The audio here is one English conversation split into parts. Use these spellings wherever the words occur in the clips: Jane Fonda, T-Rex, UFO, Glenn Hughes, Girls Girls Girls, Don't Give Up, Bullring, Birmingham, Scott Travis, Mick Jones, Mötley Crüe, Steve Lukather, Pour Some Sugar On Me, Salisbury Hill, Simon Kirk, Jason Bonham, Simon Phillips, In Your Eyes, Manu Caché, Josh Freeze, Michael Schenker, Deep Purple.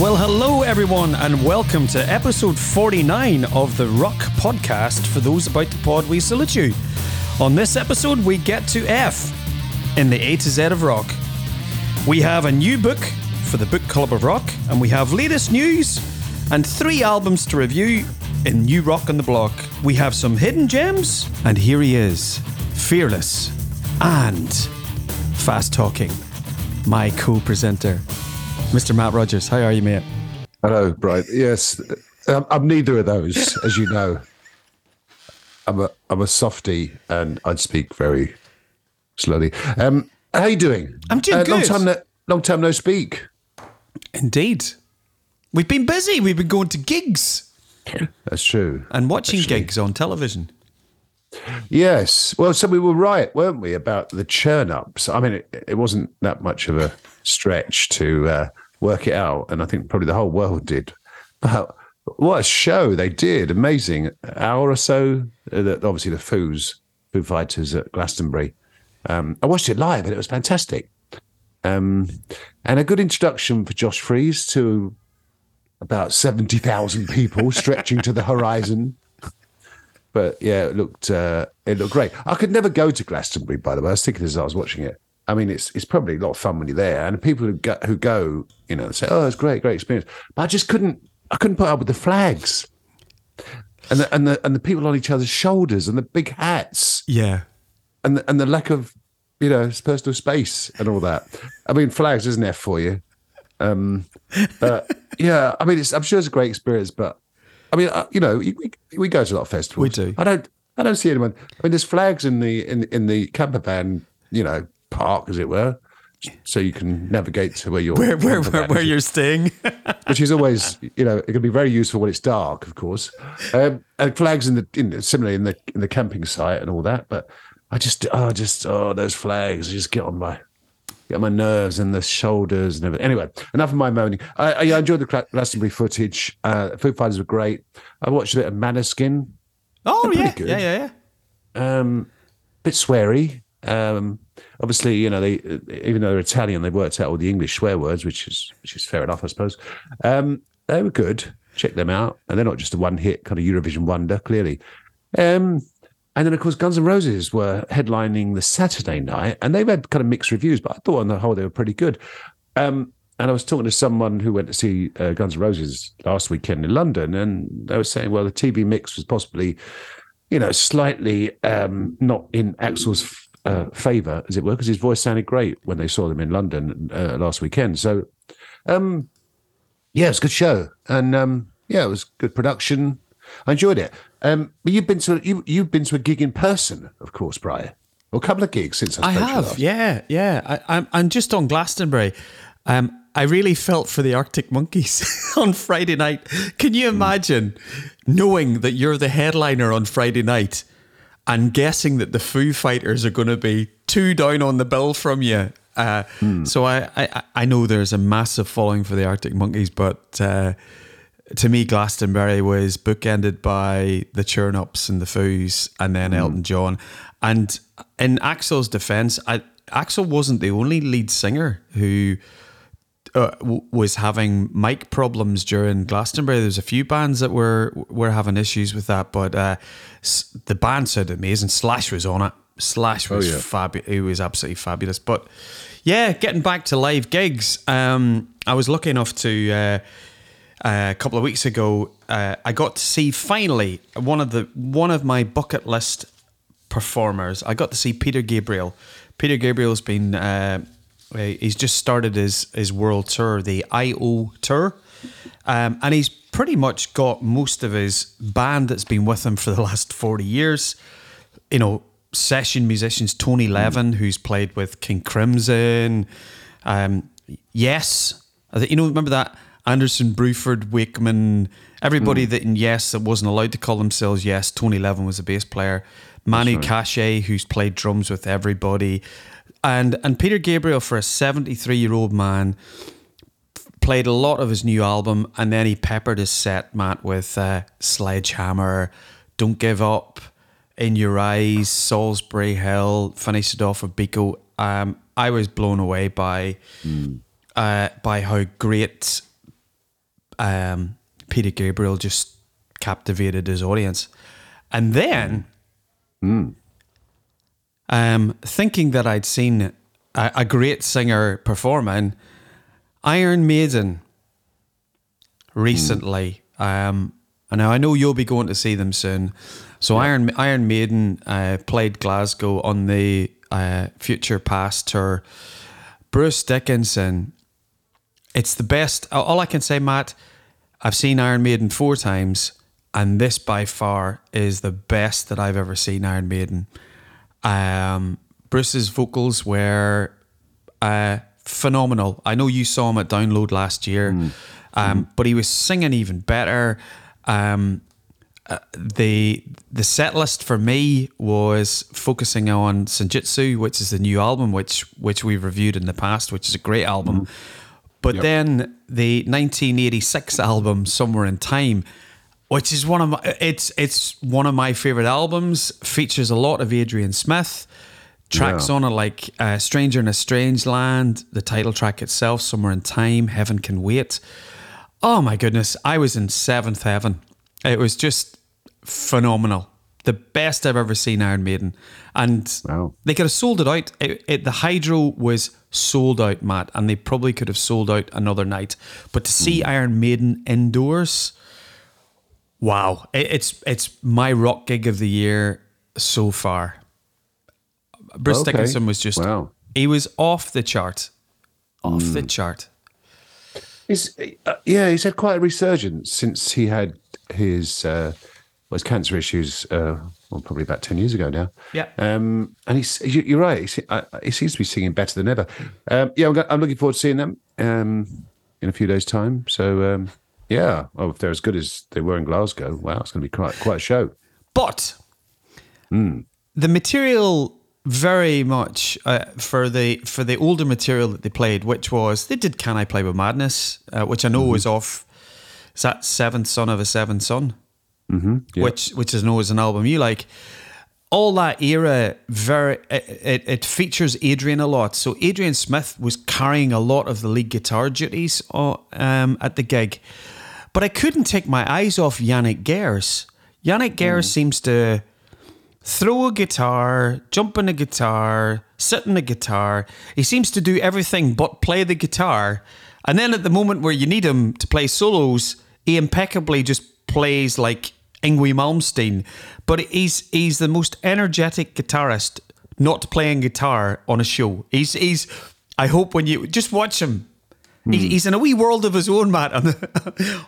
Well, hello everyone and welcome to episode 49 of the Rock Podcast for those about the pod. We salute you. On this episode we get to F in the A to Z of rock. We have a new book for the Book Club of Rock, and we have latest news and three albums to review in New Rock on the Block. We have some hidden gems, and here he is, fearless and fast talking, my co-presenter, Mr. Matt Rogers. How are you, mate? Hello, Brian. Yes, I'm neither of those, as you know. I'm a softie, and I'd speak very slowly. How are you doing? I'm doing good. Long time no speak. Indeed. We've been busy. We've been going to gigs. That's true. And watching gigs on television. Yes. Well, so we were right, weren't we, about the churn-ups? I mean, it wasn't that much of a stretch to work it out, and I think probably the whole world did. But what a show they did. Amazing. An hour or so. Obviously, the Foo Fighters at Glastonbury. I watched it live, and it was fantastic. And a good introduction for Josh Freeze to about 70,000 people stretching to the horizon. But yeah, it looked great. I could never go to Glastonbury, by the way. I was thinking as I was watching it. I mean, it's probably a lot of fun when you're there, and people who go, you know, say, "Oh, it's great experience." But I just couldn't put up with the flags, and the people on each other's shoulders, and the big hats, yeah, and the lack of, you know, personal space and all that. I mean, flags is an F for you. But yeah, I mean, I'm sure it's a great experience, but I mean, you know, we go to a lot of festivals. We do. I don't see anyone. I mean, there's flags in the camper van, you know, park, as it were, so you can navigate to where you're staying, which is always, you know, it can be very useful when it's dark, of course. And flags similarly in the camping site and all that, but. I just those flags just get on my nerves, and the shoulders and everything. Anyway, enough of my moaning. I enjoyed the Glastonbury footage. Foo Fighters were great. I watched a bit of Maneskin. Oh, yeah. Good. Yeah. Bit sweary. Obviously, you know, they, even though they're Italian, they worked out all the English swear words, which is fair enough, I suppose. They were good. Check them out, and they're not just a one-hit kind of Eurovision wonder, clearly. And then, of course, Guns N' Roses were headlining the Saturday night, and they've had kind of mixed reviews, but I thought on the whole they were pretty good. And I was talking to someone who went to see Guns N' Roses last weekend in London, and they were saying, well, the TV mix was possibly, you know, slightly not in Axel's favour, as it were, because his voice sounded great when they saw them in London last weekend. So, yeah, it was a good show. And, yeah, it was good production. I enjoyed it. But you've been to a gig in person, of course, Brian. Well, a couple of gigs since I spoke to you last. Yeah. I'm just on Glastonbury. I really felt for the Arctic Monkeys on Friday night. Can you imagine knowing that you're the headliner on Friday night and guessing that the Foo Fighters are going to be two down on the bill from you? So I know there's a massive following for the Arctic Monkeys, but. To me, Glastonbury was bookended by the churn-ups and the Foos, and then Elton John. And in Axel's defence, Axel wasn't the only lead singer who was having mic problems during Glastonbury. There's a few bands that were having issues with that, but the band sounded amazing. Slash was on it. Slash was fabulous. He was absolutely fabulous. But yeah, getting back to live gigs, I was lucky enough to... a couple of weeks ago, I got to see finally one of my bucket list performers. I got to see Peter Gabriel. Peter Gabriel's been he's just started his world tour, the I.O. tour, and he's pretty much got most of his band that's been with him for the last 40 years. You know, session musicians, Tony Levin, who's played with King Crimson. Yes, you know, remember that. Anderson Bruford Wakeman, everybody that in Yes that wasn't allowed to call themselves Yes. Tony Levin was a bass player. Manu Caché, who's played drums with everybody, and Peter Gabriel, for a 73-year-old man, played a lot of his new album, and then he peppered his set, Matt, with Sledgehammer, Don't Give Up, In Your Eyes, Salisbury Hill, finished it off with Biko. I was blown away by how great Peter Gabriel just captivated his audience. And then, thinking that I'd seen a great singer performing, Iron Maiden recently. And now I know you'll be going to see them soon. So yeah. Iron Maiden played Glasgow on the Future Past tour. Bruce Dickinson, it's the best. All I can say, Matt, I've seen Iron Maiden 4 times, and this by far is the best that I've ever seen Iron Maiden. Bruce's vocals were phenomenal. I know you saw him at Download last year, but he was singing even better. The set list for me was focusing on Senjutsu, which is the new album, which we've reviewed in the past, which is a great album. But then the 1986 album, Somewhere in Time, which is one of my, it's one of my favorite albums, features a lot of Adrian Smith. Tracks on it like Stranger in a Strange Land, the title track itself, Somewhere in Time, Heaven Can Wait. Oh my goodness, I was in seventh heaven. It was just phenomenal. The best I've ever seen Iron Maiden. And they could have sold it out. The Hydro was sold out, Matt, and they probably could have sold out another night. But to see Iron Maiden indoors, wow. It's my rock gig of the year so far. Bruce Dickinson was just, he was off the chart. Off the chart. He's had quite a resurgence since he had his cancer issues, probably about 10 years ago now. Yeah. And you're right, he seems to be singing better than ever. I'm looking forward to seeing them in a few days' time. So, if they're as good as they were in Glasgow, wow, it's going to be quite a show. But the material... Very much for the older material that they played, which was they did "Can I Play with Madness," which I know was off. Is that Seventh Son of a Seventh Son? Mm-hmm. Yeah. Which is known as an album you like. All that era, it features Adrian a lot. So Adrian Smith was carrying a lot of the lead guitar duties at the gig, but I couldn't take my eyes off Yannick Gers. Yannick Gers seems to. Throw a guitar, jump on a guitar, sit on a guitar. He seems to do everything but play the guitar. And then at the moment where you need him to play solos, he impeccably just plays like Yngwie Malmsteen. But he's the most energetic guitarist not playing guitar on a show. He's I hope when you just watch him. He's in a wee world of his own, Matt.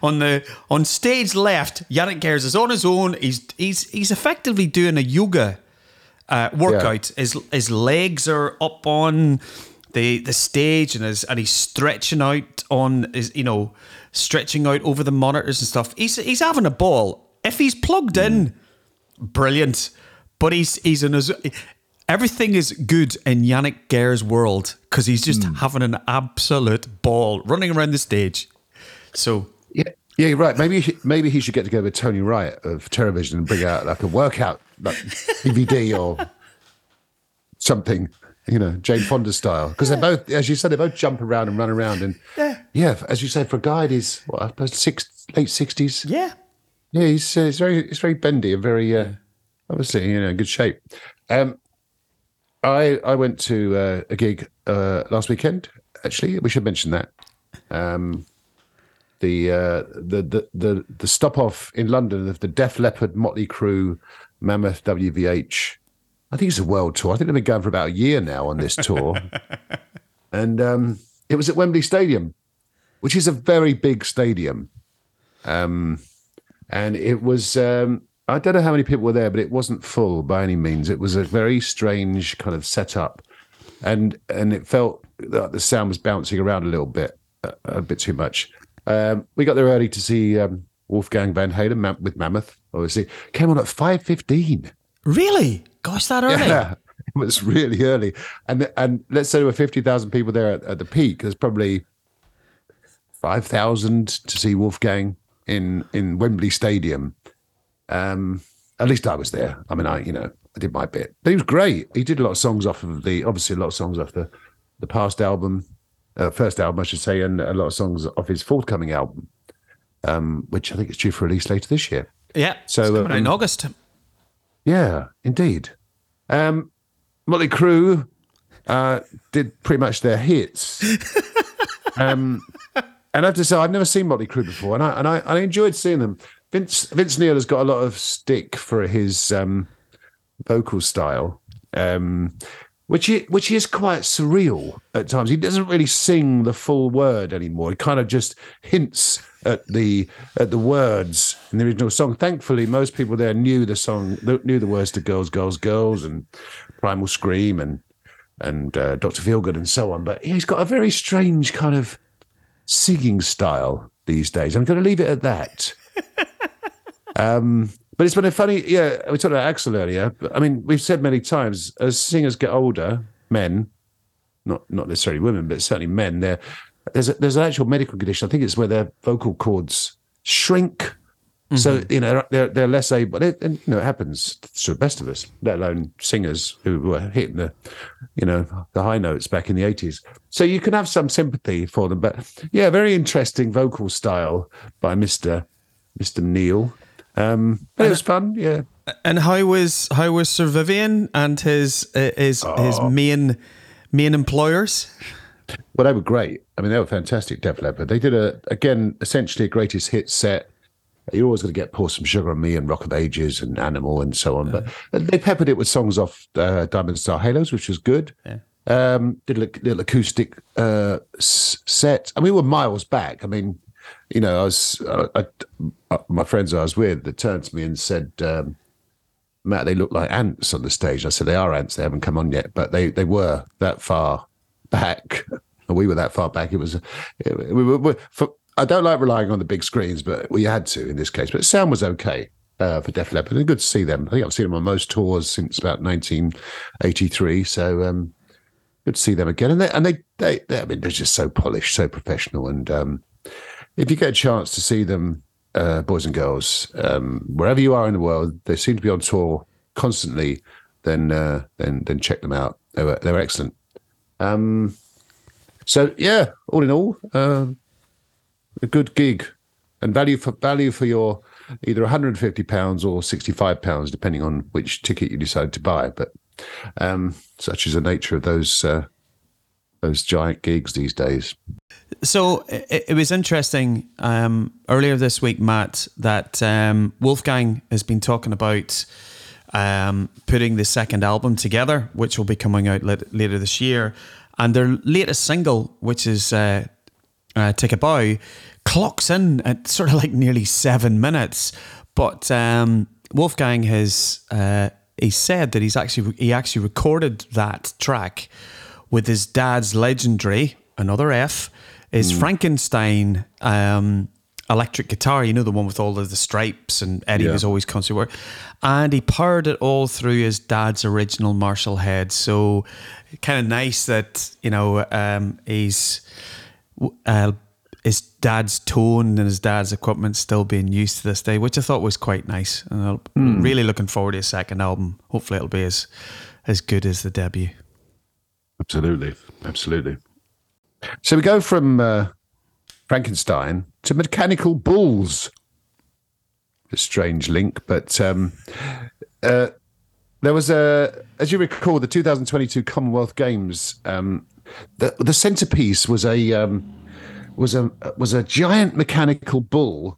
On stage left, Yannick Gers is on his own. He's effectively doing a yoga workout. Yeah. His legs are up on the stage, and he's stretching out on his, stretching out over the monitors and stuff. He's having a ball. If he's plugged in, brilliant. But he's in his. Everything is good in Yannick Gers' world because he's just having an absolute ball running around the stage. So yeah, you're right. Maybe he should get together with Tony Wright of Terrorvision and bring out like a workout, like DVD or something, Jane Fonda style. Because they both, as you said, they both jump around and run around, and as you said, for a guy who's late 60s. Yeah, yeah, he's very bendy and very obviously in good shape. I went to a gig last weekend. Actually, we should mention that the stop off in London of the Def Leppard, Mötley Crüe, Mammoth WVH. I think it's a world tour. I think they've been going for about a year now on this tour, and it was at Wembley Stadium, which is a very big stadium, and it was. I don't know how many people were there, but it wasn't full by any means. It was a very strange kind of setup, and it felt that the sound was bouncing around a bit too much. We got there early to see Wolfgang Van Halen with Mammoth. Obviously, came on at 5:15. Really? Gosh, that early? Yeah, it was really early. And let's say there were 50,000 people there at the peak. There's probably 5,000 to see Wolfgang in Wembley Stadium. At least I was there. I mean, I did my bit. But he was great. He did a lot of songs off the past album, first album, I should say, and a lot of songs off his forthcoming album. which I think is due for release later this year. Yeah, so it's coming out in August. Yeah, indeed. Mötley Crüe did pretty much their hits. And I have to say, I've never seen Mötley Crüe before, and I enjoyed seeing them. Vince Neil has got a lot of stick for his vocal style, which is quite surreal at times. He doesn't really sing the full word anymore. He kind of just hints at the words in the original song. Thankfully, most people there knew the words to Girls, Girls, Girls and Primal Scream and Dr. Feelgood and so on. But he's got a very strange kind of singing style these days. I'm going to leave it at that. But it's been a funny, we talked about Axl earlier. But, I mean, we've said many times, as singers get older, men, not necessarily women, but certainly men, there's an actual medical condition. I think it's where their vocal cords shrink. Mm-hmm. So, they're less able, and it happens to the best of us, let alone singers who were hitting the high notes back in the 80s. So you can have some sympathy for them, but yeah, very interesting vocal style by Mr. Neil. But it was fun, yeah. And how was Sir Vivian and his main employers? Well, they were great. I mean, they were fantastic, Def Leppard. They did essentially a greatest hit set. You're always going to get Pour Some Sugar on Me and Rock of Ages and Animal and so on. But they peppered it with songs off Diamond Star Halos, which was good. Yeah. Did a little acoustic set. I mean, we were miles back. I mean, my friends I was with, they turned to me and said, Matt, they look like ants on the stage. And I said, they are ants. They haven't come on yet. But they were that far back. And we were that far back. It was... I don't like relying on the big screens, but we had to in this case. But sound was okay for Def Leppard. And good to see them. I think I've seen them on most tours since about 1983. So good to see them again. And they're just so polished, so professional. And if you get a chance to see them, boys and girls, wherever you are in the world, they seem to be on tour constantly. Then check them out. They were excellent. So yeah, all in all. A good gig, and value for your either £150 or £65, depending on which ticket you decide to buy. But such is the nature of those giant gigs these days. So it was interesting earlier this week, Matt, that Wolfgang has been talking about putting the second album together, which will be coming out later this year, and their latest single, which is. Take a Bow, clocks in at sort of like nearly 7 minutes, but Wolfgang has he said that he actually recorded that track with his dad's legendary, another F, is Frankenstein electric guitar, the one with all of the stripes, and Eddie was always constantly working, and he powered it all through his dad's original Marshall head. So kind of nice that he's. His dad's tone and his dad's equipment still being used to this day, which I thought was quite nice. And I'm really looking forward to his second album. Hopefully it'll be as good as the debut. Absolutely. Absolutely. So we go from Frankenstein to mechanical bulls. A strange link, but there was as you recall, the 2022 Commonwealth Games, The centerpiece was a giant mechanical bull,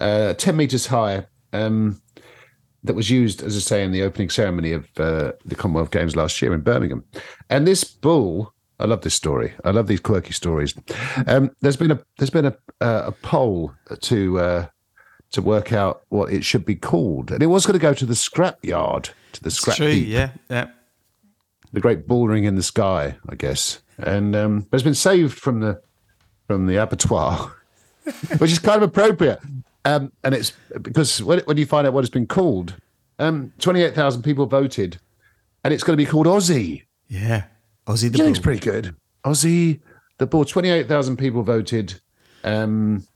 10 meters high, that was used, as I say, in the opening ceremony of the Commonwealth Games last year in Birmingham. And this bull, I love this story. I love these quirky stories. There's been a poll to work out what it should be called, and it was going to go to the scrapyard, to the scrap heap. Yeah. The great bullring in the sky, I guess, and but it's been saved from the abattoir, which is kind of appropriate. And it's because when you find out what it's been called, 28,000 people voted, and it's going to be called Aussie. Yeah, Aussie the Bull. It's pretty good. Aussie the Bull. 28,000 people voted, and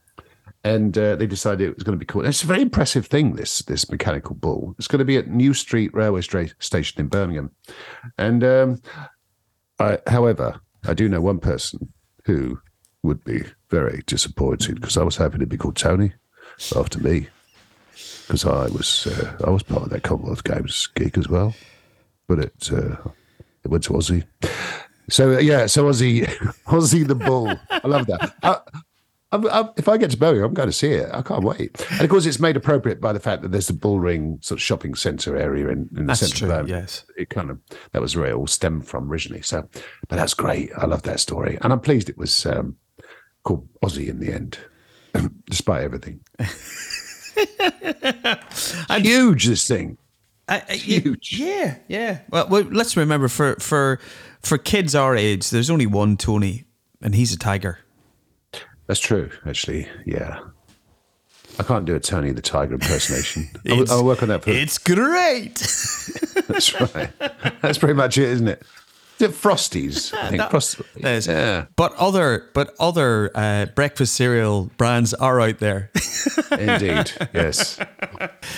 they decided it was going to be called. It's a very impressive thing. This mechanical bull. It's going to be at New Street Railway Station in Birmingham. And, however, I do know one person who would be very disappointed because I was happy to be called Tony after me because I was part of that Commonwealth Games gig as well, but it went to Aussie. So Aussie the Bull. I love that. If I get to Birmingham, I'm going to see it. I can't wait. And of course, it's made appropriate by the fact that there's the Bullring sort of shopping centre area in the centre. That's true, yes. It kind of, that was where it all stemmed from originally. So, but that's great. I love that story. And I'm pleased it was called Aussie in the end, despite everything. Huge, this thing. Huge. Yeah, yeah. Well, let's remember for kids our age, there's only one Tony, and he's a tiger. That's true, actually, yeah. I can't do a Tony the Tiger impersonation. I'll work on that. It's great. That's right. That's pretty much it, isn't it? Is it Frosties? I think Frosties. Yeah. But other breakfast cereal brands are out there. Indeed, yes.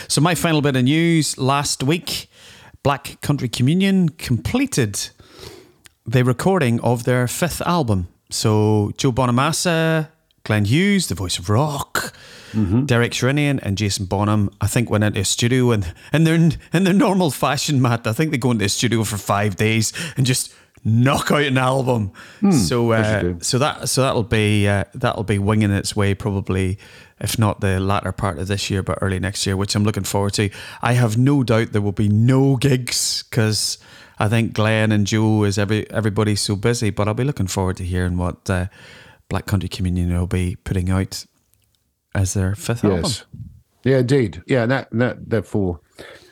So my final bit of news last week, Black Country Communion completed the recording of their fifth album. So Joe Bonamassa, Glenn Hughes, the voice of rock, Derek Sherinian and Jason Bonham, I think went into a studio in their normal fashion, Matt. I think they go into a studio for 5 days and just knock out an album. So that'll be winging its way probably, if not the latter part of this year, but early next year, which I'm looking forward to. I have no doubt there will be no gigs because I think Glenn and Joe is everybody's so busy, but I'll be looking forward to hearing what Black Country Communion will be putting out as their fifth album. Yeah, indeed. Yeah, and that therefore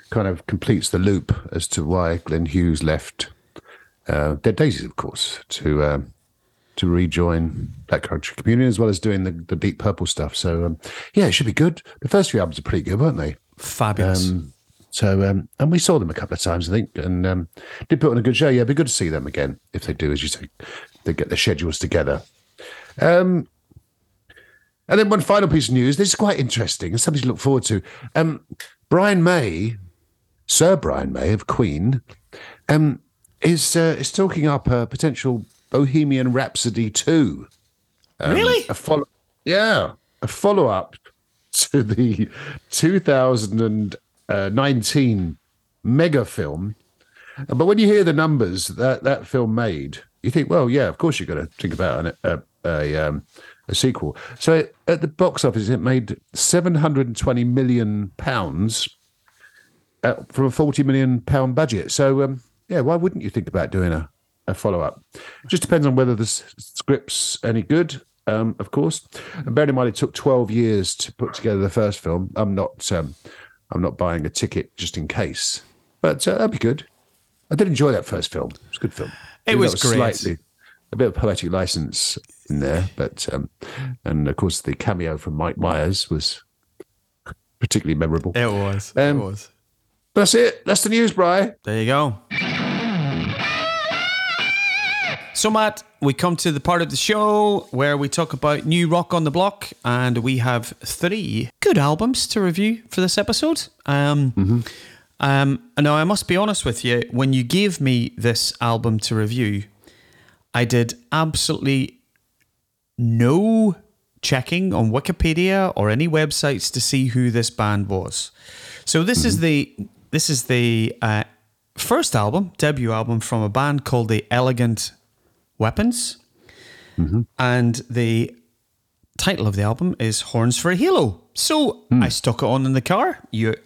kind of completes the loop as to why Glenn Hughes left Dead Daisies, of course, to rejoin Black Country Communion, as well as doing the Deep Purple stuff. So, it should be good. The first few albums are pretty good, weren't they? Fabulous. And we saw them a couple of times, I think, and did put on a good show. Yeah, it'd be good to see them again if they do, as you say, they get their schedules together. And then one final piece of news. This is quite interesting and something to look forward to. Sir Brian May of Queen, is talking up a potential Bohemian Rhapsody 2. Really? A follow-up to the 2019 mega film, but when you hear the numbers that film made, you think, well, yeah, of course you're going to think about a sequel. So at the box office, it made £720 million from a £40 million budget. So why wouldn't you think about doing a follow up? It just depends on whether the script's any good. Of course, and bearing in mind it took 12 years to put together the first film, I'm not buying a ticket just in case, but that'd be good. I did enjoy that first film. It was a good film. It was great. Slightly, a bit of poetic license in there, but and of course the cameo from Mike Myers was particularly memorable. It was. It was. That's it. That's the news, Bri. There you go. So, Matt, we come to the part of the show where we talk about new rock on the block, and we have three good albums to review for this episode. Now, I must be honest with you, when you gave me this album to review, I did absolutely no checking on Wikipedia or any websites to see who this band was. So this is the first album, debut album from a band called the Elegant Weapons, and the title of the album is Horns for a Halo. So I stuck it on in the car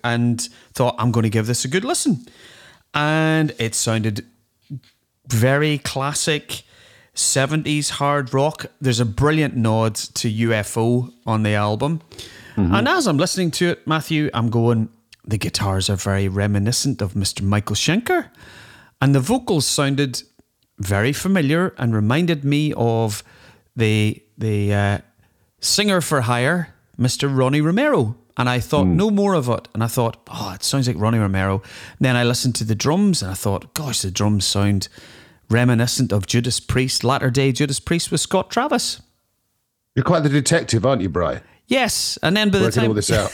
and thought, I'm going to give this a good listen. And it sounded very classic 70s hard rock. There's a brilliant nod to UFO on the album. And as I'm listening to it, Matthew, I'm going, the guitars are very reminiscent of Mr. Michael Schenker. And the vocals sounded very familiar and reminded me of the singer for hire, Mr. Ronnie Romero. And I thought no more of it. And I thought, oh, it sounds like Ronnie Romero. And then I listened to the drums and I thought, gosh, the drums sound reminiscent of Judas Priest, latter-day Judas Priest with Scott Travis. You're quite the detective, aren't you, Brian? Yes. And then by the time all this out.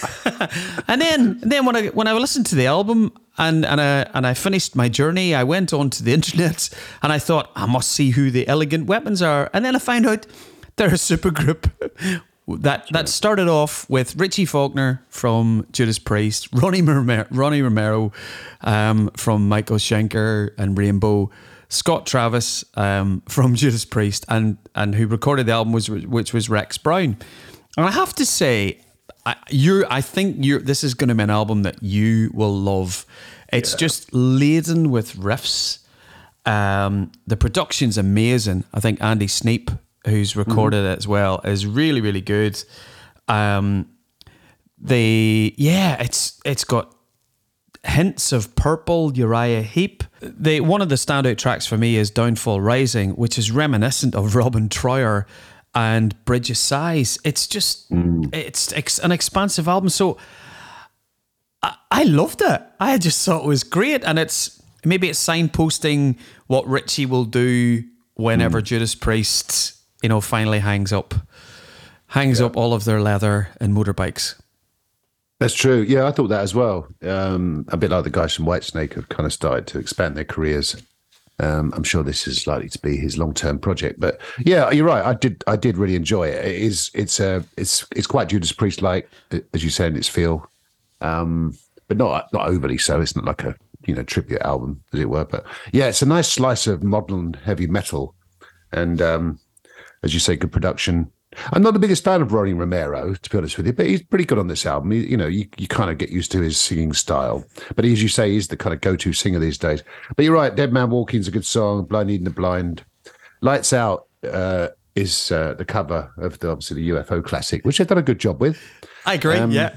and then when I listened to the album and I finished my journey, I went onto the internet and I thought, I must see who the Elegant Weapons are. And then I find out They're a supergroup that started off with Richie Faulkner from Judas Priest, Ronnie Romero from Michael Schenker and Rainbow, Scott Travis from Judas Priest, and who recorded the album was Rex Brown. And I have to say, I think this is going to be an album that you will love. It's just laden with riffs. The production's amazing. I think Andy Sneap, who's recorded it as well, is really, really good. It's got hints of Purple, Uriah Heep. One of the standout tracks for me is Downfall Rising, which is reminiscent of Robin Troyer and Bridge of Sighs. It's just it's an expansive album. So I loved it. I just thought it was great, and it's signposting what Richie will do whenever Judas Priest, finally hangs up all of their leather and motorbikes. That's true. Yeah, I thought that as well. A bit like the guys from Whitesnake have kind of started to expand their careers. I'm sure this is likely to be his long-term project, but yeah, you're right. I did really enjoy it. It's quite Judas Priest-like, as you say, in its feel, but not overly so. It's not like a tribute album, as it were. But yeah, it's a nice slice of modern heavy metal, and as you say, good production. I'm not the biggest fan of Ronnie Romero, to be honest with you, but he's pretty good on this album. You kind of get used to his singing style. But as you say, he's the kind of go-to singer these days. But you're right, Dead Man Walking's a good song, Blind Leading the Blind. Lights Out is the cover of the UFO classic, which they've done a good job with. I agree, yeah.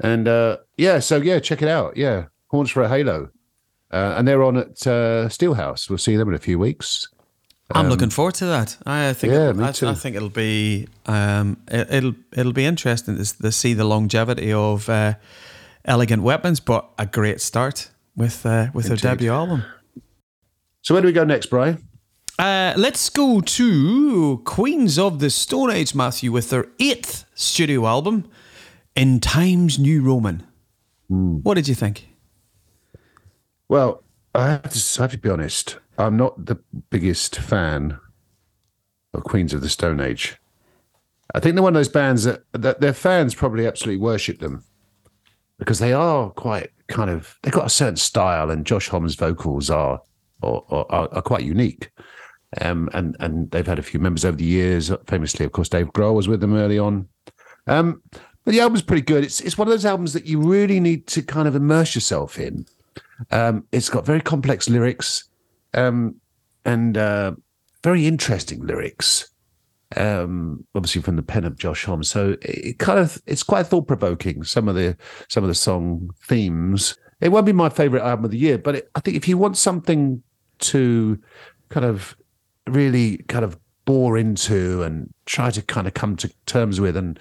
And so check it out, yeah. Horns for a Halo. And they're on at Steelhouse. We'll see them in a few weeks. I'm looking forward to that. I think it'll be it'll be interesting to see the longevity of Elegant Weapons, but a great start with their debut album. So where do we go next, Brian? Let's go to Queens of the Stone Age, Matthew, with their 8th studio album, In Time's New Roman. What did you think? Well, I have to be honest. I'm not the biggest fan of Queens of the Stone Age. I think they're one of those bands that their fans probably absolutely worship them, because they are quite kind of, they've got a certain style, and Josh Homme's vocals are quite unique. And they've had a few members over the years. Famously, of course, Dave Grohl was with them early on. But the album's pretty good. It's one of those albums that you really need to kind of immerse yourself in. It's got very complex lyrics. And very interesting lyrics, obviously from the pen of Josh Homme. So it's quite thought provoking. Some of the song themes. It won't be my favourite album of the year, but I think if you want something to kind of really kind of bore into and try to kind of come to terms with and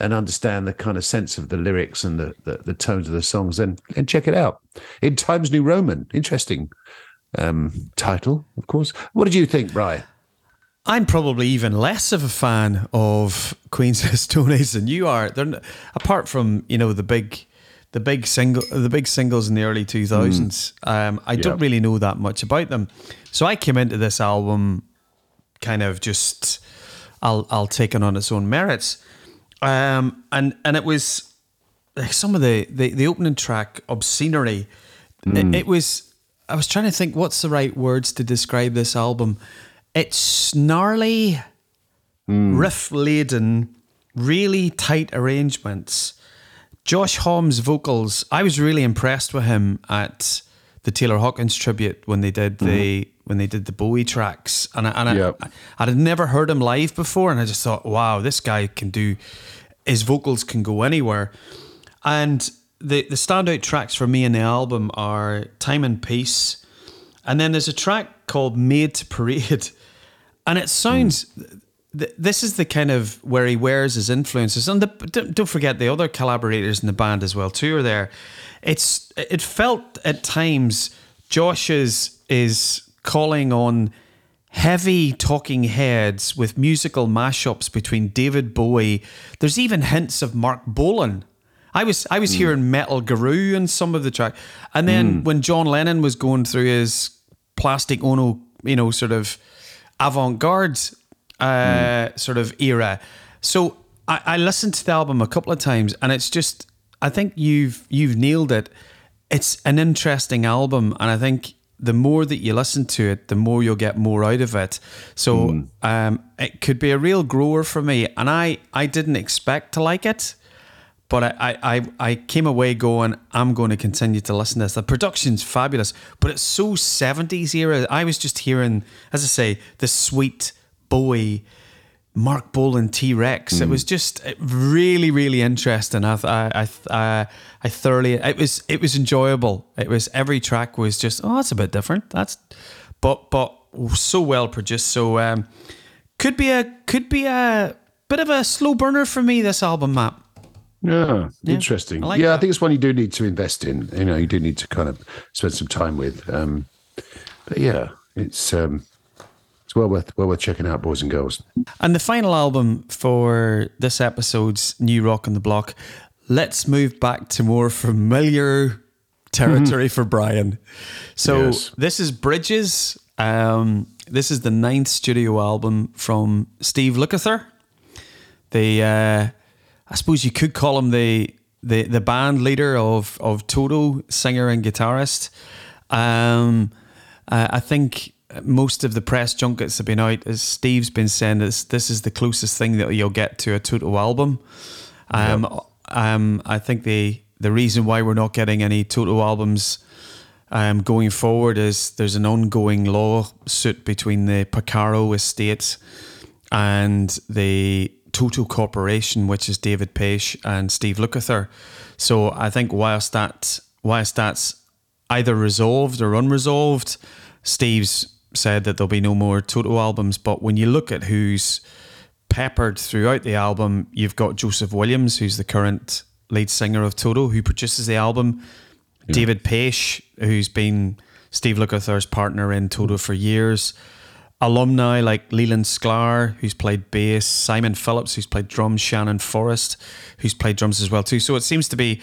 understand the kind of sense of the lyrics and the tones of the songs, then check it out. In Time's New Roman, interesting. Title, of course. What did you think, Brian? I'm probably even less of a fan of Queens of the Stone Age than you are. Apart from the big singles in the early 2000s. I don't really know that much about them. So I came into this album kind of just I'll take it on its own merits, and it was like some of the opening track, Obscenery. It was. I was trying to think what's the right words to describe this album. It's snarly, riff-laden, really tight arrangements. Josh Homme's vocals, I was really impressed with him at the Taylor Hawkins tribute when they did the Bowie tracks. And I had never heard him live before, and I just thought, wow, this guy his vocals can go anywhere. And the standout tracks for me in the album are Time and Peace, and then there's a track called Made to Parade, and it sounds... This is the kind of where he wears his influences, and don't forget the other collaborators in the band as well too are there. It felt at times Josh is calling on heavy talking heads with musical mashups between David Bowie. There's even hints of Mark Bolan. I was hearing Metal Guru in some of the track, and then when John Lennon was going through his Plastic Ono, sort of avant-garde, sort of era. So I listened to the album a couple of times, and it's just, I think you've nailed it. It's an interesting album, and I think the more that you listen to it, the more you'll get more out of it. So it could be a real grower for me, and I didn't expect to like it, but I came away going, I'm going to continue to listen to this. The production's fabulous, but it's so 70s era. I was just hearing, as I say, the Sweet, Bowie, Mark Bolan, T-Rex. It was just really, really interesting. I thoroughly, it was enjoyable. It was, every track was just, oh, that's a bit different. That's, but so well produced. So could be a bit of a slow burner for me, this album, Matt. Yeah, interesting. I think it's one you do need to invest in. You know, you do need to kind of spend some time with. But yeah, it's well worth checking out, boys and girls. And the final album for this episode's New Rock on the Block. Let's move back to more familiar territory for Brian. So This is Bridges. This is the 9th studio album from Steve Lukather. I suppose you could call him the band leader of Toto, singer and guitarist. I think most of the press junkets have been out, as Steve's been saying, this is the closest thing that you'll get to a Toto album. I think the reason why we're not getting any Toto albums going forward is there's an ongoing lawsuit between the Porcaro estate and the Toto Corporation, which is David Paish and Steve Lukather. So I think whilst that's either resolved or unresolved, Steve's said that there'll be no more Toto albums. But when you look at who's peppered throughout the album, you've got Joseph Williams, who's the current lead singer of Toto, who produces the album. Yeah. David Paish, who's been Steve Lukather's partner in Toto for years. Alumni like Leland Sklar, who's played bass, Simon Phillips, who's played drums, Shannon Forrest, who's played drums as well too. So it seems to be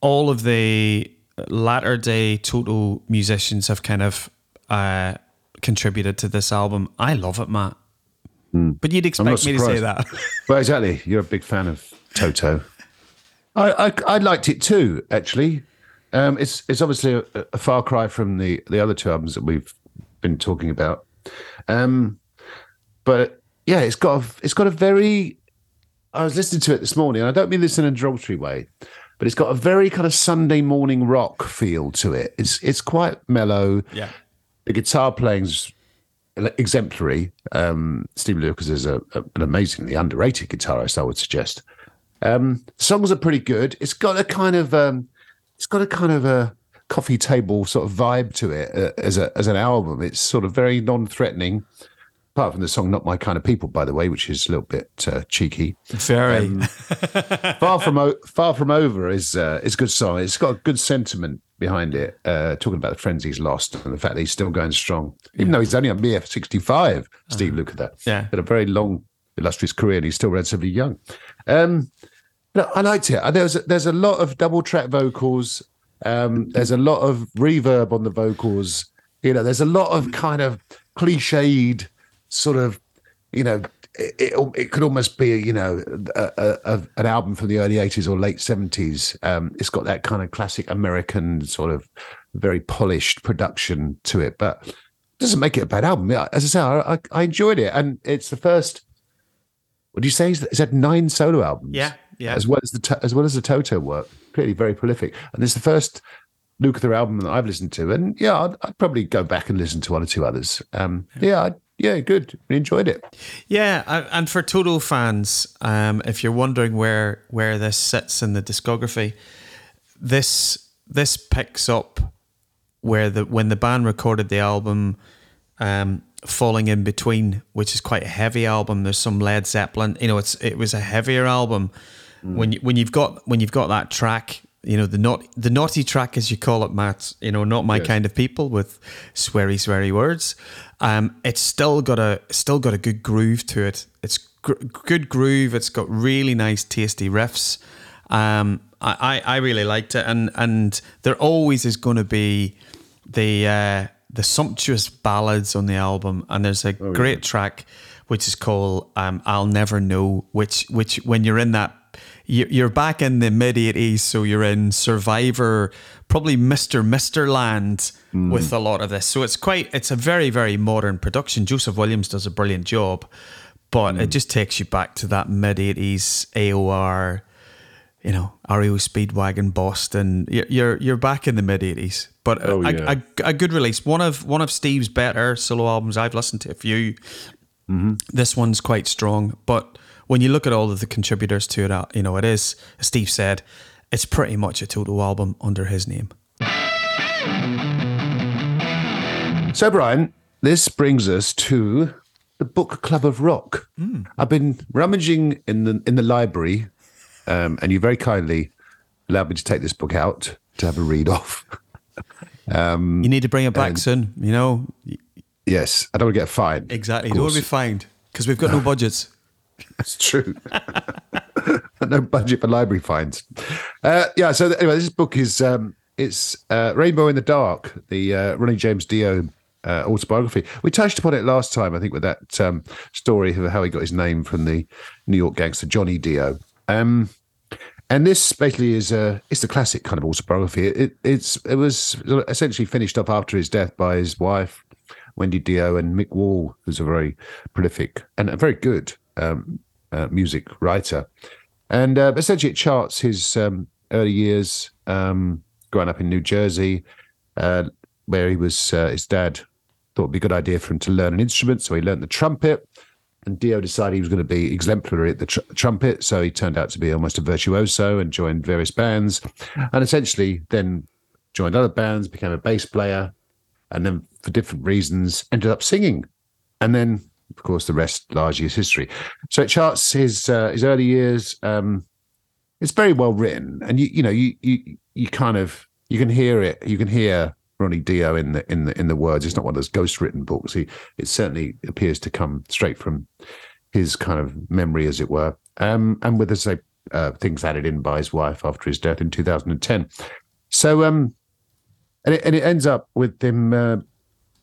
all of the latter-day Toto musicians have kind of contributed to this album. I love it, Matt. But you'd expect me to say that. Well, exactly. You're a big fan of Toto. I liked it too, actually. It's obviously a far cry from the other two albums that we've been talking about. But yeah, it's got a very, I was listening to it this morning, and I don't mean this in a derogatory way, but it's got a very kind of Sunday morning rock feel to it. It's quite mellow. Yeah. The guitar playing's exemplary. Steve Lukather is an amazingly underrated guitarist, I would suggest. Songs are pretty good. It's got a kind of a coffee table sort of vibe to it as an album. It's sort of very non-threatening, apart from the song "Not My Kind of People," by the way, which is a little bit cheeky. Very. Far from Over is a good song. It's got a good sentiment behind it, talking about the friends he's lost and the fact that he's still going strong, even though he's only a mere 65. Steve Lukather, he had a very long, illustrious career, and he's still relatively young. I liked it. There's a lot of double track vocals. There's a lot of reverb on the vocals. You know, there's a lot of kind of cliched sort of, you know, it could almost be, you know, an album from the early 80s or late 70s. It's got that kind of classic American sort of very polished production to it, but it doesn't make it a bad album. As I say, I enjoyed it. And it's the first, what do you say? It's had 9 solo albums. Yeah. As well as the Toto work. Clearly very prolific. And it's the first Lukather album that I've listened to. And yeah, I'd probably go back and listen to one or two others. Good. I enjoyed it. Yeah, and for Toto fans, if you're wondering where this sits in the discography, this picks up when the band recorded the album Falling in Between, which is quite a heavy album. There's some Led Zeppelin. You know, it was a heavier album. When you've got that track, you know, the naughty track, as you call it, Matt, you know, Not My Kind of People, with sweary, sweary words. It's still got a good groove to it. It's good groove. It's got really nice, tasty riffs. I really liked it, and there always is going to be the sumptuous ballads on the album, and there's a great track which is called I'll Never Know, which when you're in that, you're back in the mid-80s, so you're in Survivor, probably Mr. Land with a lot of this. So it's a very, very modern production. Joseph Williams does a brilliant job, but it just takes you back to that mid-80s AOR, you know, REO Speedwagon, Boston. You're back in the mid-80s, but a good release. One of Steve's better solo albums. I've listened to a few. Mm-hmm. This one's quite strong, but when you look at all of the contributors to it, you know, it is, as Steve said, it's pretty much a total album under his name. So, Brian, this brings us to the Book Club of Rock. Mm. I've been rummaging in the library, and you very kindly allowed me to take this book out to have a read off. You need to bring it back soon, you know. Yes, I don't want to get fined. Exactly, don't want to be fined because we've got no budgets. That's true. No budget for library fines. So anyway, this book is it's Rainbow in the Dark, the Ronnie James Dio autobiography. We touched upon it last time, I think, with that story of how he got his name from the New York gangster Johnny Dio. And this basically is it's the classic kind of autobiography. It was essentially finished up after his death by his wife, Wendy Dio, and Mick Wall, who's a very prolific and a very good music writer, and essentially it charts his early years growing up in New Jersey, where he was. His dad thought it'd be a good idea for him to learn an instrument, so he learned the trumpet. And Dio decided he was going to be exemplary at the trumpet, so he turned out to be almost a virtuoso and joined various bands, and essentially then joined other bands, became a bass player, and then for different reasons ended up singing, and then, of course, the rest largely is history. So it charts his early years. It's very well written, and you can hear it. You can hear Ronnie Dio in the words. It's not one of those ghostwritten books. It certainly appears to come straight from his kind of memory, as it were. And with things added in by his wife after his death in 2010. So and it ends up with him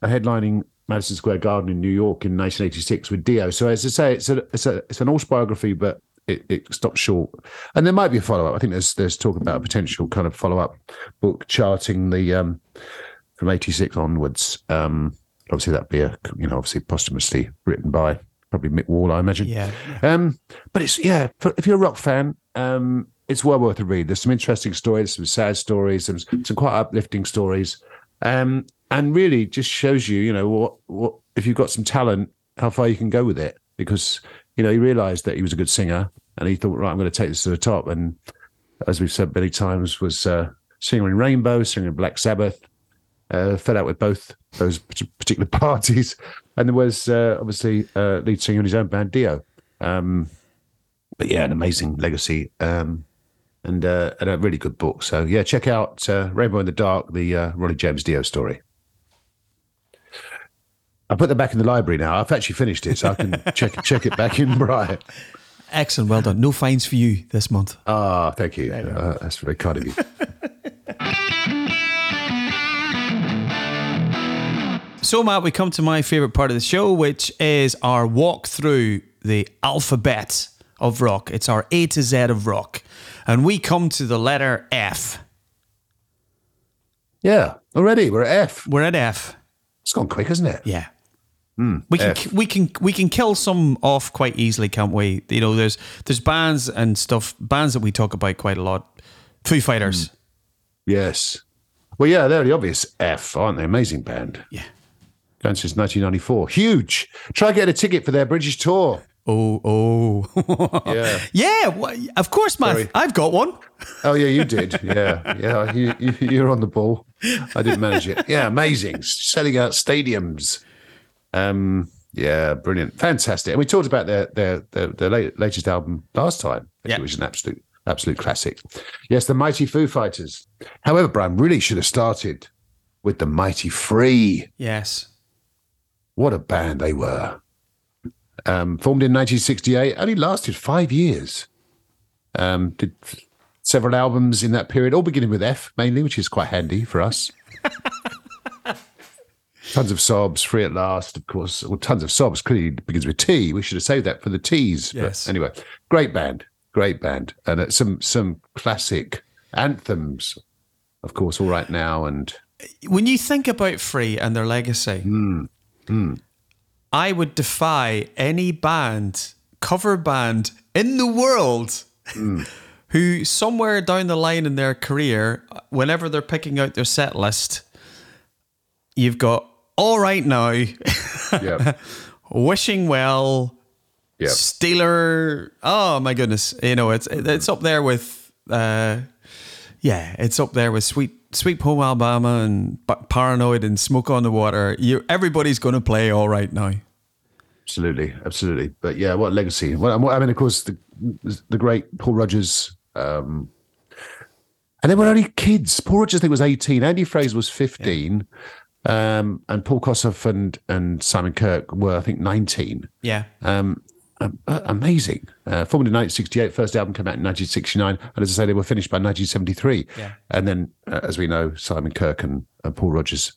headlining Madison Square Garden in New York in 1986 with Dio. So as I say, it's an autobiography, but it stops short. And there might be a follow up. I think there's talk about a potential kind of follow up book charting the from 86 onwards. Obviously that'd be obviously posthumously written by probably Mick Wall, I imagine. Yeah. But it's if you're a rock fan, it's well worth a read. There's some interesting stories, some sad stories, some quite uplifting stories. And really just shows you, what if you've got some talent, how far you can go with it. Because, he realised that he was a good singer and he thought, right, I'm going to take this to the top. And as we've said many times, was singer in Rainbow, singer in Black Sabbath, fell out with both those particular parties. And there was obviously lead singer in his own band, Dio. An amazing legacy. And a really good book. So, check out Rainbow in the Dark, the Ronnie James Dio story. I put that back in the library now. I've actually finished it, so I can check it back in, Brian. Excellent. Well done. No fines for you this month. Ah, thank you. That's very kind of you. So, Matt, we come to my favourite part of the show, which is our walk through the alphabet of rock. It's our A to Z of rock. And we come to the letter F. Yeah, already we're at F. We're at F. It's gone quick, isn't it? Yeah. We can kill some off quite easily, can't we? There's bands and stuff, bands that we talk about quite a lot. Foo Fighters. Yes. Well, yeah, they're the obvious F, aren't they? Amazing band. Yeah. Going since 1994. Huge. Try getting a ticket for their British tour. Oh. Yeah, of course, man. Sorry. I've got one. Oh, yeah, you did. Yeah, you're on the ball. I didn't manage it. Yeah, amazing. Selling out stadiums. Yeah, brilliant. Fantastic. And we talked about their latest album last time. It was an absolute classic. Yes, the mighty Foo Fighters. However, Brian, really should have started with the mighty Free. Yes. What a band they were. Formed in 1968, only lasted 5 years. Did several albums in that period, all beginning with F mainly, which is quite handy for us. Tons of sobs, free at last, of course. Well, tons of sobs clearly begins with T. We should have saved that for the T's. Yes. But anyway, great band, and some classic anthems, of course. All Right Now, and when you think about Free and their legacy, I would defy any band, cover band in the world, who somewhere down the line in their career, whenever they're picking out their set list, you've got All Right Now, yep. Wishing Well, yep. Steeler. Oh my goodness, you know, it's up there with it's up there with Sweet Home Alabama and Paranoid and Smoke on the Water. Everybody's going to play All Right Now. Absolutely. But yeah, what a legacy! Well, I mean, of course, the great Paul Rodgers. And they were only kids. Paul Rodgers, I think, was 18. Andy Fraser was 15, yeah. And Paul Kossoff and Simon Kirk were, I think, 19. Yeah, amazing. Formed in 1968, first album came out in 1969, and as I say, they were finished by 1973. Yeah, and then, as we know, Simon Kirk and Paul Rodgers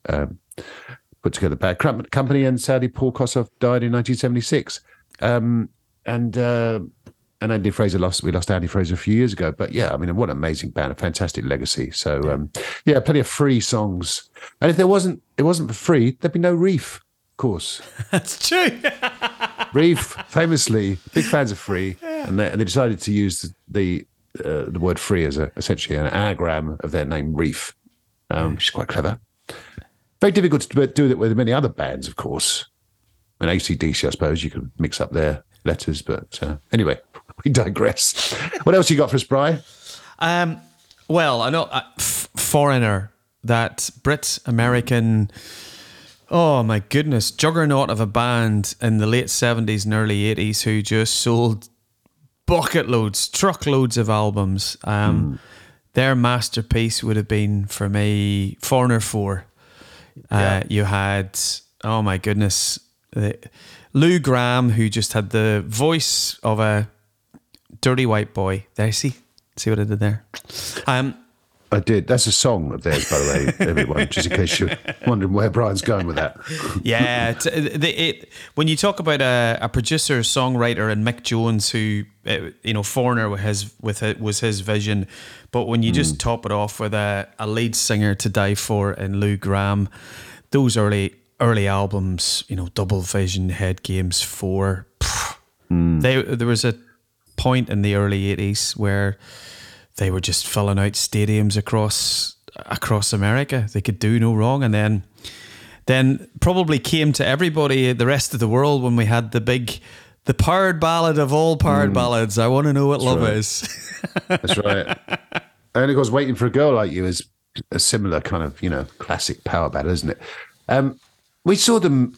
put together Bad Company, and sadly, Paul Kossoff died in 1976. And Andy Fraser we lost Andy Fraser a few years ago, but yeah, I mean, what an amazing band, a fantastic legacy. So plenty of Free songs. And if it wasn't for Free, there'd be no Reef, of course. That's true. Reef, famously big fans of Free, and they decided to use the word Free as essentially an anagram of their name Reef, which is quite clever. Very difficult to do that with many other bands, of course. I mean, AC/DC, I suppose you could mix up their letters, but anyway. We digress. What else you got for us, Bri? Well, I know Foreigner, that Brit-American, oh my goodness, juggernaut of a band in the late 70s and early 80s who just sold bucket loads, truckloads of albums. Their masterpiece would have been, for me, Foreigner 4. You had, oh my goodness, Lou Gramm, who just had the voice of a dirty white boy. There, see what I did there? I did. That's a song of theirs, by the way, everyone, just in case you're wondering where Brian's going with that. Yeah. When you talk about a producer, songwriter, and Mick Jones, who, Foreigner was his vision, but when you just top it off with a lead singer to die for in Lou Gramm, those early albums, Double Vision, Head Games 4, there was a point in the early 80s where they were just filling out stadiums across America. They could do no wrong, and then probably came to everybody, the rest of the world, when we had the powered ballad of all powered ballads. I want to know what love is. That's right. And of course, Waiting for a Girl Like You is a similar kind of classic power ballad, isn't it? We saw them,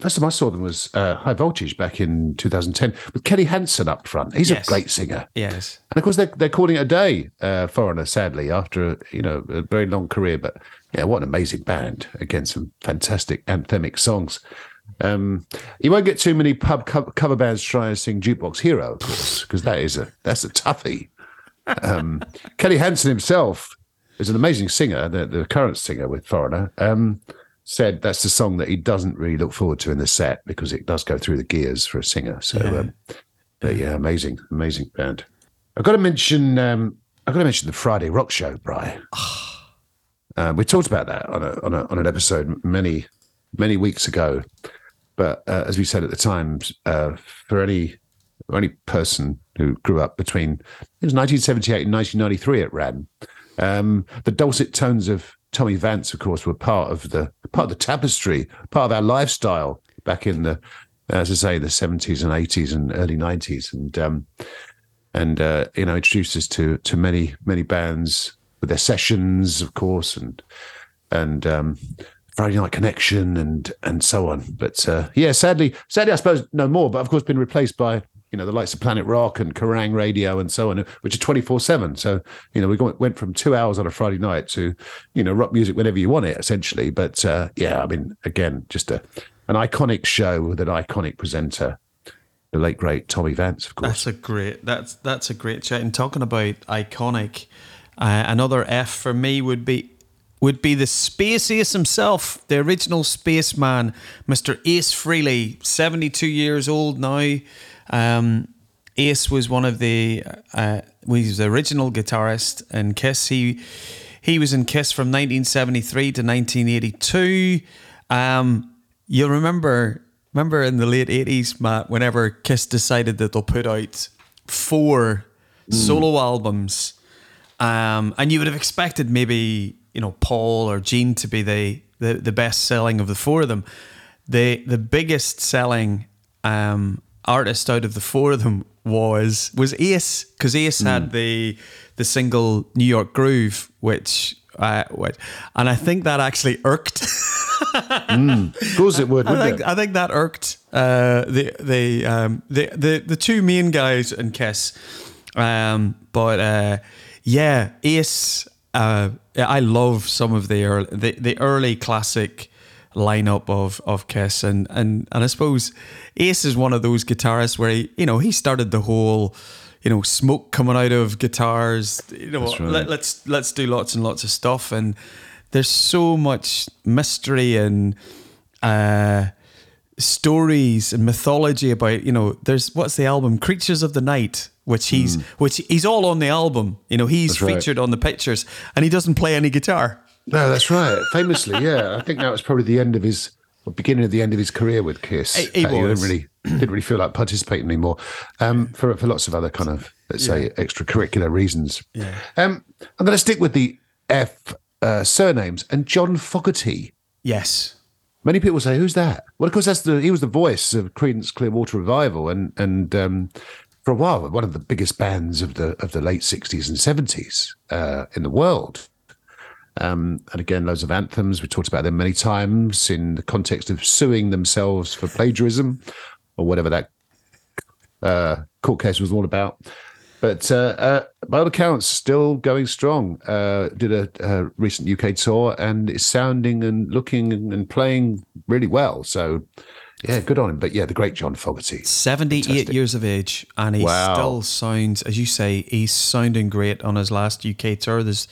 first time I saw them was High Voltage back in 2010 with Kelly Hansen up front. He's a great singer. Yes. And of course, they're calling it a day, Foreigner, sadly, after a very long career. But yeah, what an amazing band. Again, some fantastic anthemic songs. You won't get too many pub cover bands trying to sing Jukebox Hero, of course, because that's a toughie. Kelly Hansen himself is an amazing singer, the current singer with Foreigner. Said that's the song that he doesn't really look forward to in the set because it does go through the gears for a singer. So, but yeah, amazing band. I've got to mention the Friday Rock Show, Bri. We talked about that on an episode many weeks ago, but as we said at the time, for any person who grew up between it was 1978 and 1993 at Radham, the dulcet tones of Tommy Vance, of course, were part of the tapestry, part of our lifestyle back in the, as I say, the 70s and 80s and early 90s, and introduced us to many bands with their sessions, of course, and Friday Night Connection and so on. But sadly, I suppose no more. But of course, been replaced by the likes of Planet Rock and Kerrang! Radio and so on, which are 24/7. So, we went from 2 hours on a Friday night to, rock music whenever you want it, essentially. But I mean, again, just an iconic show with an iconic presenter, the late great Tommy Vance, of course. That's a great chat. And talking about iconic, another F for me would be would be the Space Ace himself, the original spaceman, Mr. Ace Frehley, 72 years old now. Ace was one of the was the original guitarist in Kiss. He was in Kiss from 1973 to 1982. You'll remember in the late 80s, Matt, whenever Kiss decided that they'll put out 4 solo albums, and you would have expected maybe, you know, Paul or Gene to be the best selling of the 4 of them. The biggest selling artist out of the 4 of them was Ace, because Ace had the single New York Groove, which and I think that actually irked. Of course it would. I think that irked the 2 main guys in Kiss. But Ace. I love some of the early classic lineup of Kiss, and I suppose Ace is one of those guitarists where he started the whole, smoke coming out of guitars. That's right. let's do lots and lots of stuff, and there's so much mystery and stories and mythology about. There's what's the album Creatures of the Night, which he's all on the album. He's that's featured right. on the pictures, and he doesn't play any guitar. No, that's right. Famously, yeah. I think that was probably the end of his, or beginning of the end of his career with Kiss. He didn't really feel like participating anymore for lots of other kind of, let's say, extracurricular reasons. Yeah. I'm going to stick with the F surnames and John Fogerty. Yes. Many people say, who's that? Well, of course, he was the voice of Creedence Clearwater Revival and for a while, one of the biggest bands of the late 60s and 70s in the world. And again, loads of anthems. We talked about them many times in the context of suing themselves for plagiarism or whatever that court case was all about. But by all accounts, still going strong. Did a recent UK tour and is sounding and looking and playing really well. So, yeah, good on him. But yeah, the great John Fogerty. 78 fantastic. Years of age, and he still sounds, as you say, he's sounding great on his last UK tour. There's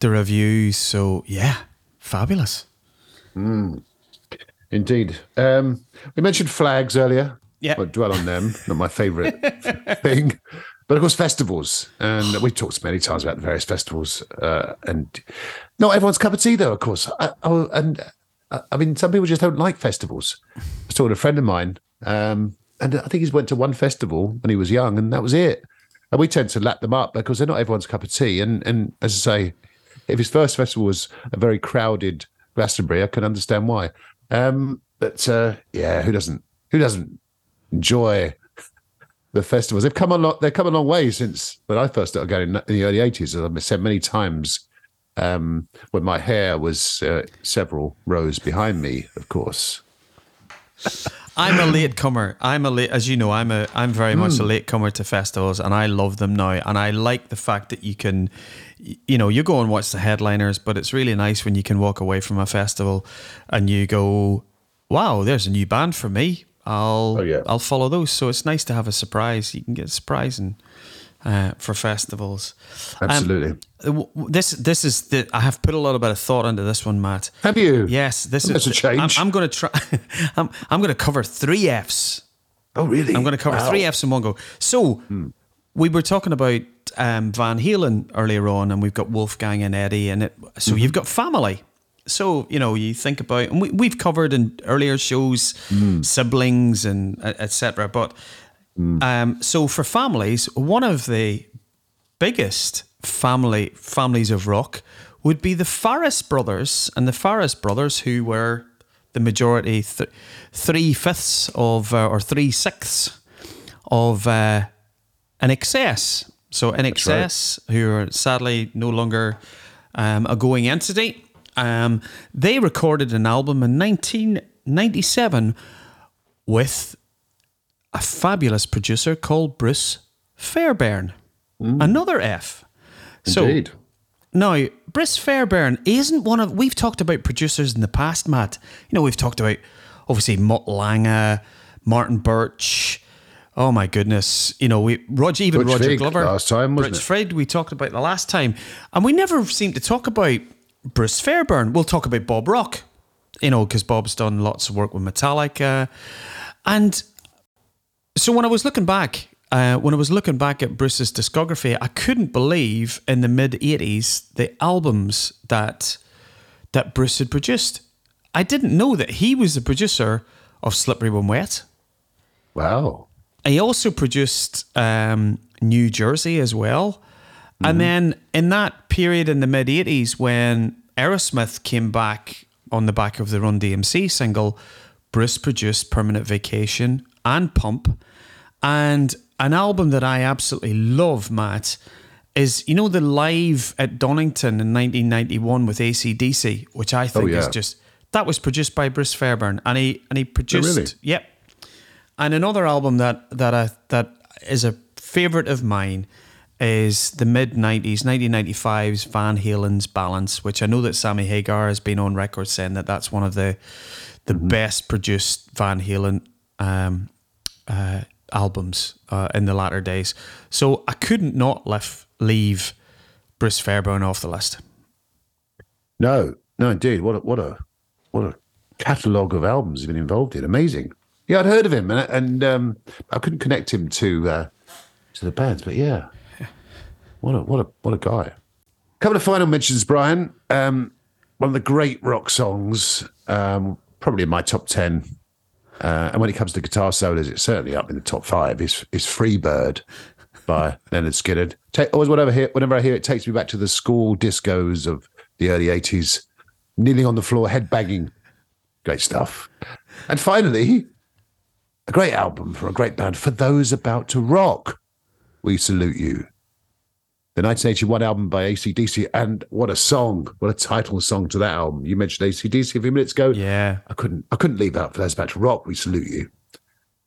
the reviews, so yeah, fabulous. Indeed. We mentioned flags earlier. Yeah. But dwell on them, not my favourite thing. But of course, festivals. And we've talked many times about the various festivals. And not everyone's cup of tea, though, of course. I mean, some people just don't like festivals. I was talking to a friend of mine, and I think he went to one festival when he was young, and that was it. And we tend to lap them up because they're not everyone's cup of tea. And as I say, if his first festival was a very crowded Glastonbury, I can understand why. But who doesn't enjoy the festivals? They've come a long way since when I first started going in the early 80s, as I've said many times. When my hair was several rows behind me, of course. I'm very much a latecomer to festivals, and I love them now. And I like the fact that you can, you go and watch the headliners, but it's really nice when you can walk away from a festival and you go, wow, there's a new band for me. I'll follow those. So it's nice to have a surprise. You can get a surprise and for festivals. Absolutely. This is I have put a lot of thought into this one, Matt. Have you? Yes. That's a change. I'm going to try. I'm going to cover 3 Fs. Oh, really? I'm going to cover 3 Fs in one go. So we were talking about Van Halen earlier on, and we've got Wolfgang and Eddie, and you've got family. So, you think about, and we've covered in earlier shows, siblings and etc. But so for families, one of the biggest families of rock would be the Faris brothers, and the Faris brothers, who were the majority, 3/5 of or 3/6 of NXS. So NXS, right, who are sadly no longer a going entity, they recorded an album in 1997 with a fabulous producer called Bruce Fairbairn. Another F. Indeed. So now, Bruce Fairbairn isn't one of... We've talked about producers in the past, Matt. We've talked about, obviously, Mutt Lange, Martin Birch. Oh, my goodness. Roger Glover. Last time, wasn't it? Rich Fried, we talked about the last time. And we never seem to talk about Bruce Fairbairn. We'll talk about Bob Rock, you know, because Bob's done lots of work with Metallica. And so when I was looking back, at Bruce's discography, I couldn't believe in the mid-80s the albums that Bruce had produced. I didn't know that he was the producer of Slippery When Wet. Wow. He also produced New Jersey as well. Mm. And then in that period in the mid-80s when Aerosmith came back on the back of the Run DMC single, Bruce produced Permanent Vacation and Pump. And an album that I absolutely love, Matt, is, you know, the Live at Donington in 1991 with AC/DC, which I think is just... That was produced by Bruce Fairbairn, and he produced... Oh, really? Yep. And another album that is a favourite of mine is the mid-90s, 1995's Van Halen's Balance, which I know that Sammy Hagar has been on record saying that that's one of the best produced Van Halen albums in the latter days. So I couldn't not leave Bruce Fairbairn off the list. No, indeed. What a catalogue of albums he's been involved in. Amazing. Yeah, I'd heard of him, and I couldn't connect him to the bands, but yeah. What a guy. A couple of final mentions, Brian. One of the great rock songs, probably in my top 10. And when it comes to guitar solos, it's certainly up in the top 5. Is Free Bird by Leonard Skinner. Whenever I hear it, takes me back to the school discos of the early 80s, kneeling on the floor, headbanging. Great stuff. And finally, a great album for a great band. For those about to rock, we salute you. The 1981 album by AC/DC, and what a song, what a title song to that album. You mentioned AC/DC a few minutes ago. Yeah. I couldn't leave out For Those About to Rock, We Salute You.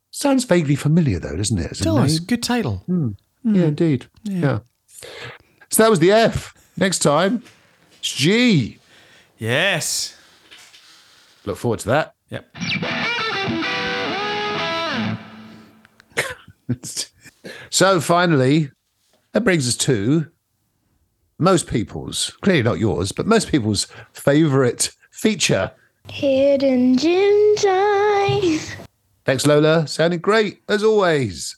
Sounds vaguely familiar though, doesn't it? It's nice. Good title. Mm. Mm. Yeah, indeed. Yeah. So that was the F. Next time, it's G. Yes. Look forward to that. Yep. So finally... That brings us to most people's, clearly not yours, but most people's favourite feature. Hidden Gem Time. Thanks, Lola. Sounded great, as always.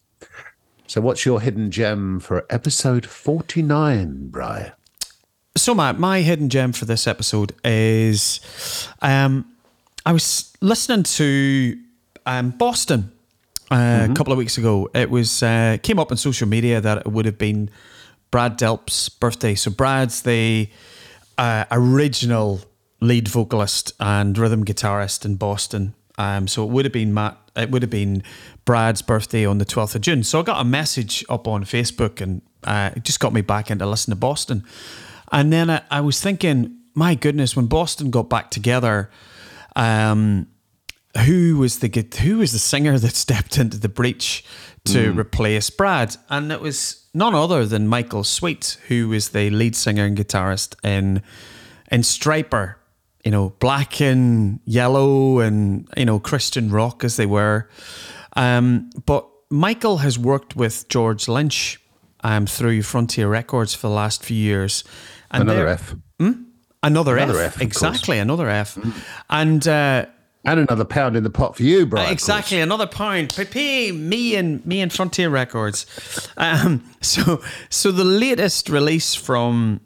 So what's your hidden gem for episode 49, Brian? So, Matt, my hidden gem for this episode is I was listening to Boston. A couple of weeks ago, it was came up on social media that it would have been Brad Delp's birthday. So Brad's the original lead vocalist and rhythm guitarist in Boston. So it would have been Brad's birthday on the 12th of June. So I got a message up on Facebook, and it just got me back into listening to Boston. And then I was thinking, my goodness, when Boston got back together. Who was the singer that stepped into the breach to replace Brad? And it was none other than Michael Sweet, who was the lead singer and guitarist in Striper, you know, black and yellow and, you know, Christian rock as they were. But Michael has worked with George Lynch through Frontier Records for the last few years. And another F. Another F. Exactly, another F. And... And another £1 in the pot for you, Brian. Exactly, another £1. Me and Frontier Records. So the latest release from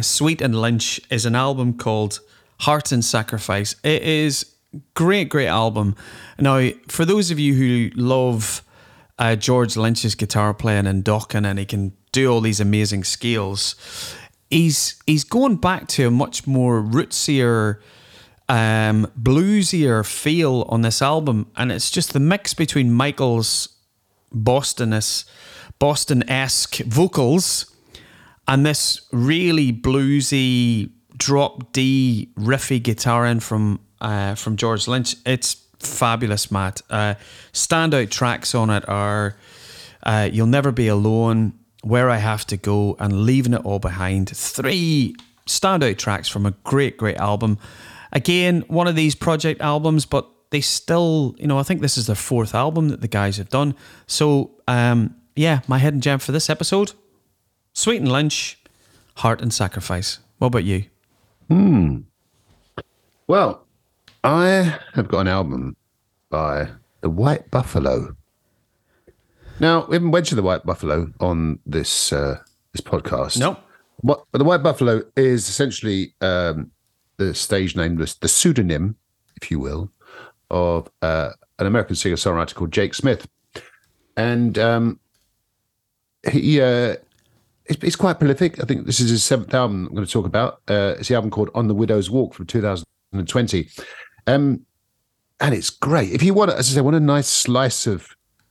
Sweet and Lynch is an album called Heart and Sacrifice. It is great album. Now, for those of you who love George Lynch's guitar playing and docking, and he can do all these amazing scales, he's going back to a much more rootsier, bluesier feel on this album, and it's just the mix between Michael's Boston-esque vocals and this really bluesy drop D riffy guitar in from George Lynch. It's fabulous, Matt. Standout tracks on it are You'll Never Be Alone, Where I Have to Go, and Leaving It All Behind. 3 standout tracks from a great album. Again, one of these project albums, but they still, you know, I think this is their 4th album that the guys have done. So, my hidden gem for this episode, Sweet and Lynch, Heart and Sacrifice. What about you? Well, I have got an album by The White Buffalo. Now, we haven't mentioned The White Buffalo on this this podcast. No. But The White Buffalo is essentially the stage name, the pseudonym, if you will, of an American singer-songwriter called Jake Smith. And he's quite prolific. I think this is his seventh album I'm going to talk about. It's the album called On the Widow's Walk from 2020. And it's great. If you want, as I say, want a nice slice of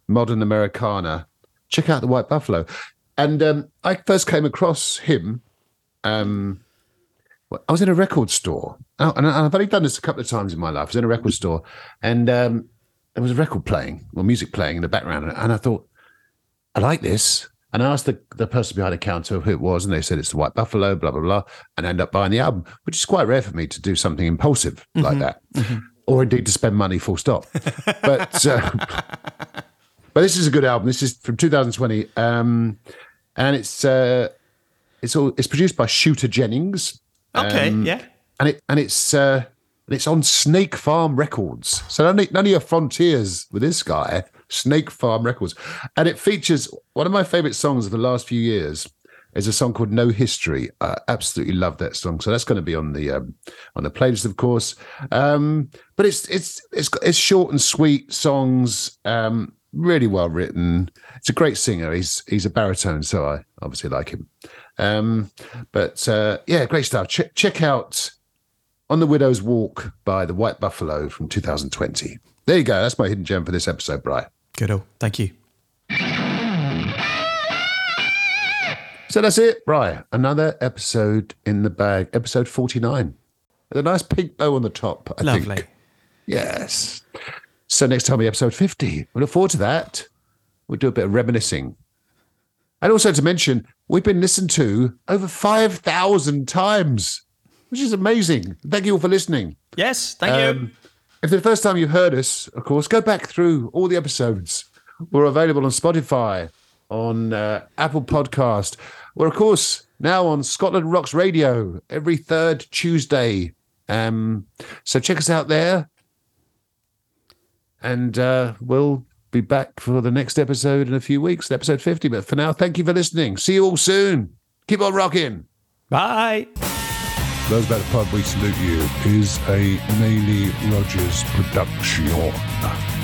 modern Americana, check out The White Buffalo. And I first came across him. I was in a record store. And I've only done this a couple of times in my life. I was in a record store and there was a record playing, or music playing in the background. And I thought, I like this. And I asked the person behind the counter who it was, and they said it's The White Buffalo, blah, blah, blah, and I ended up buying the album, which is quite rare for me to do something impulsive like that, or indeed to spend money full stop. But this is a good album. This is from 2020, and it's produced by Shooter Jennings. Okay, yeah. And it's on Snake Farm Records. So none of your frontiers with this guy. Snake Farm Records. And it features one of my favorite songs of the last few years is a song called No History. I absolutely love that song. So that's going to be on the playlist, of course. But it's short and sweet songs, really well written. It's a great singer. He's a baritone, so I obviously like him. Yeah, great stuff. Check out On the Widow's Walk by The White Buffalo from 2020. There you go. That's my hidden gem for this episode, Brian. Good. Thank you. So that's it, Brian. Another episode in the bag, episode 49. With a nice pink bow on the top, I think. Lovely. Yes. So next time we're episode 50. We look forward to that. We'll do a bit of reminiscing. And also to mention, we've been listened to over 5,000 times, which is amazing. Thank you all for listening. Yes, thank you. If the first time you heard us, of course, go back through all the episodes. We're available on Spotify, on Apple Podcast. We're, of course, now on Scotland Rocks Radio every third Tuesday. So check us out there. And we'll be back for the next episode in a few weeks, episode 50. But for now, thank you for listening. See you all soon. Keep on rocking. Bye. Those About the Pub, we salute you, is a Matt Rogers production.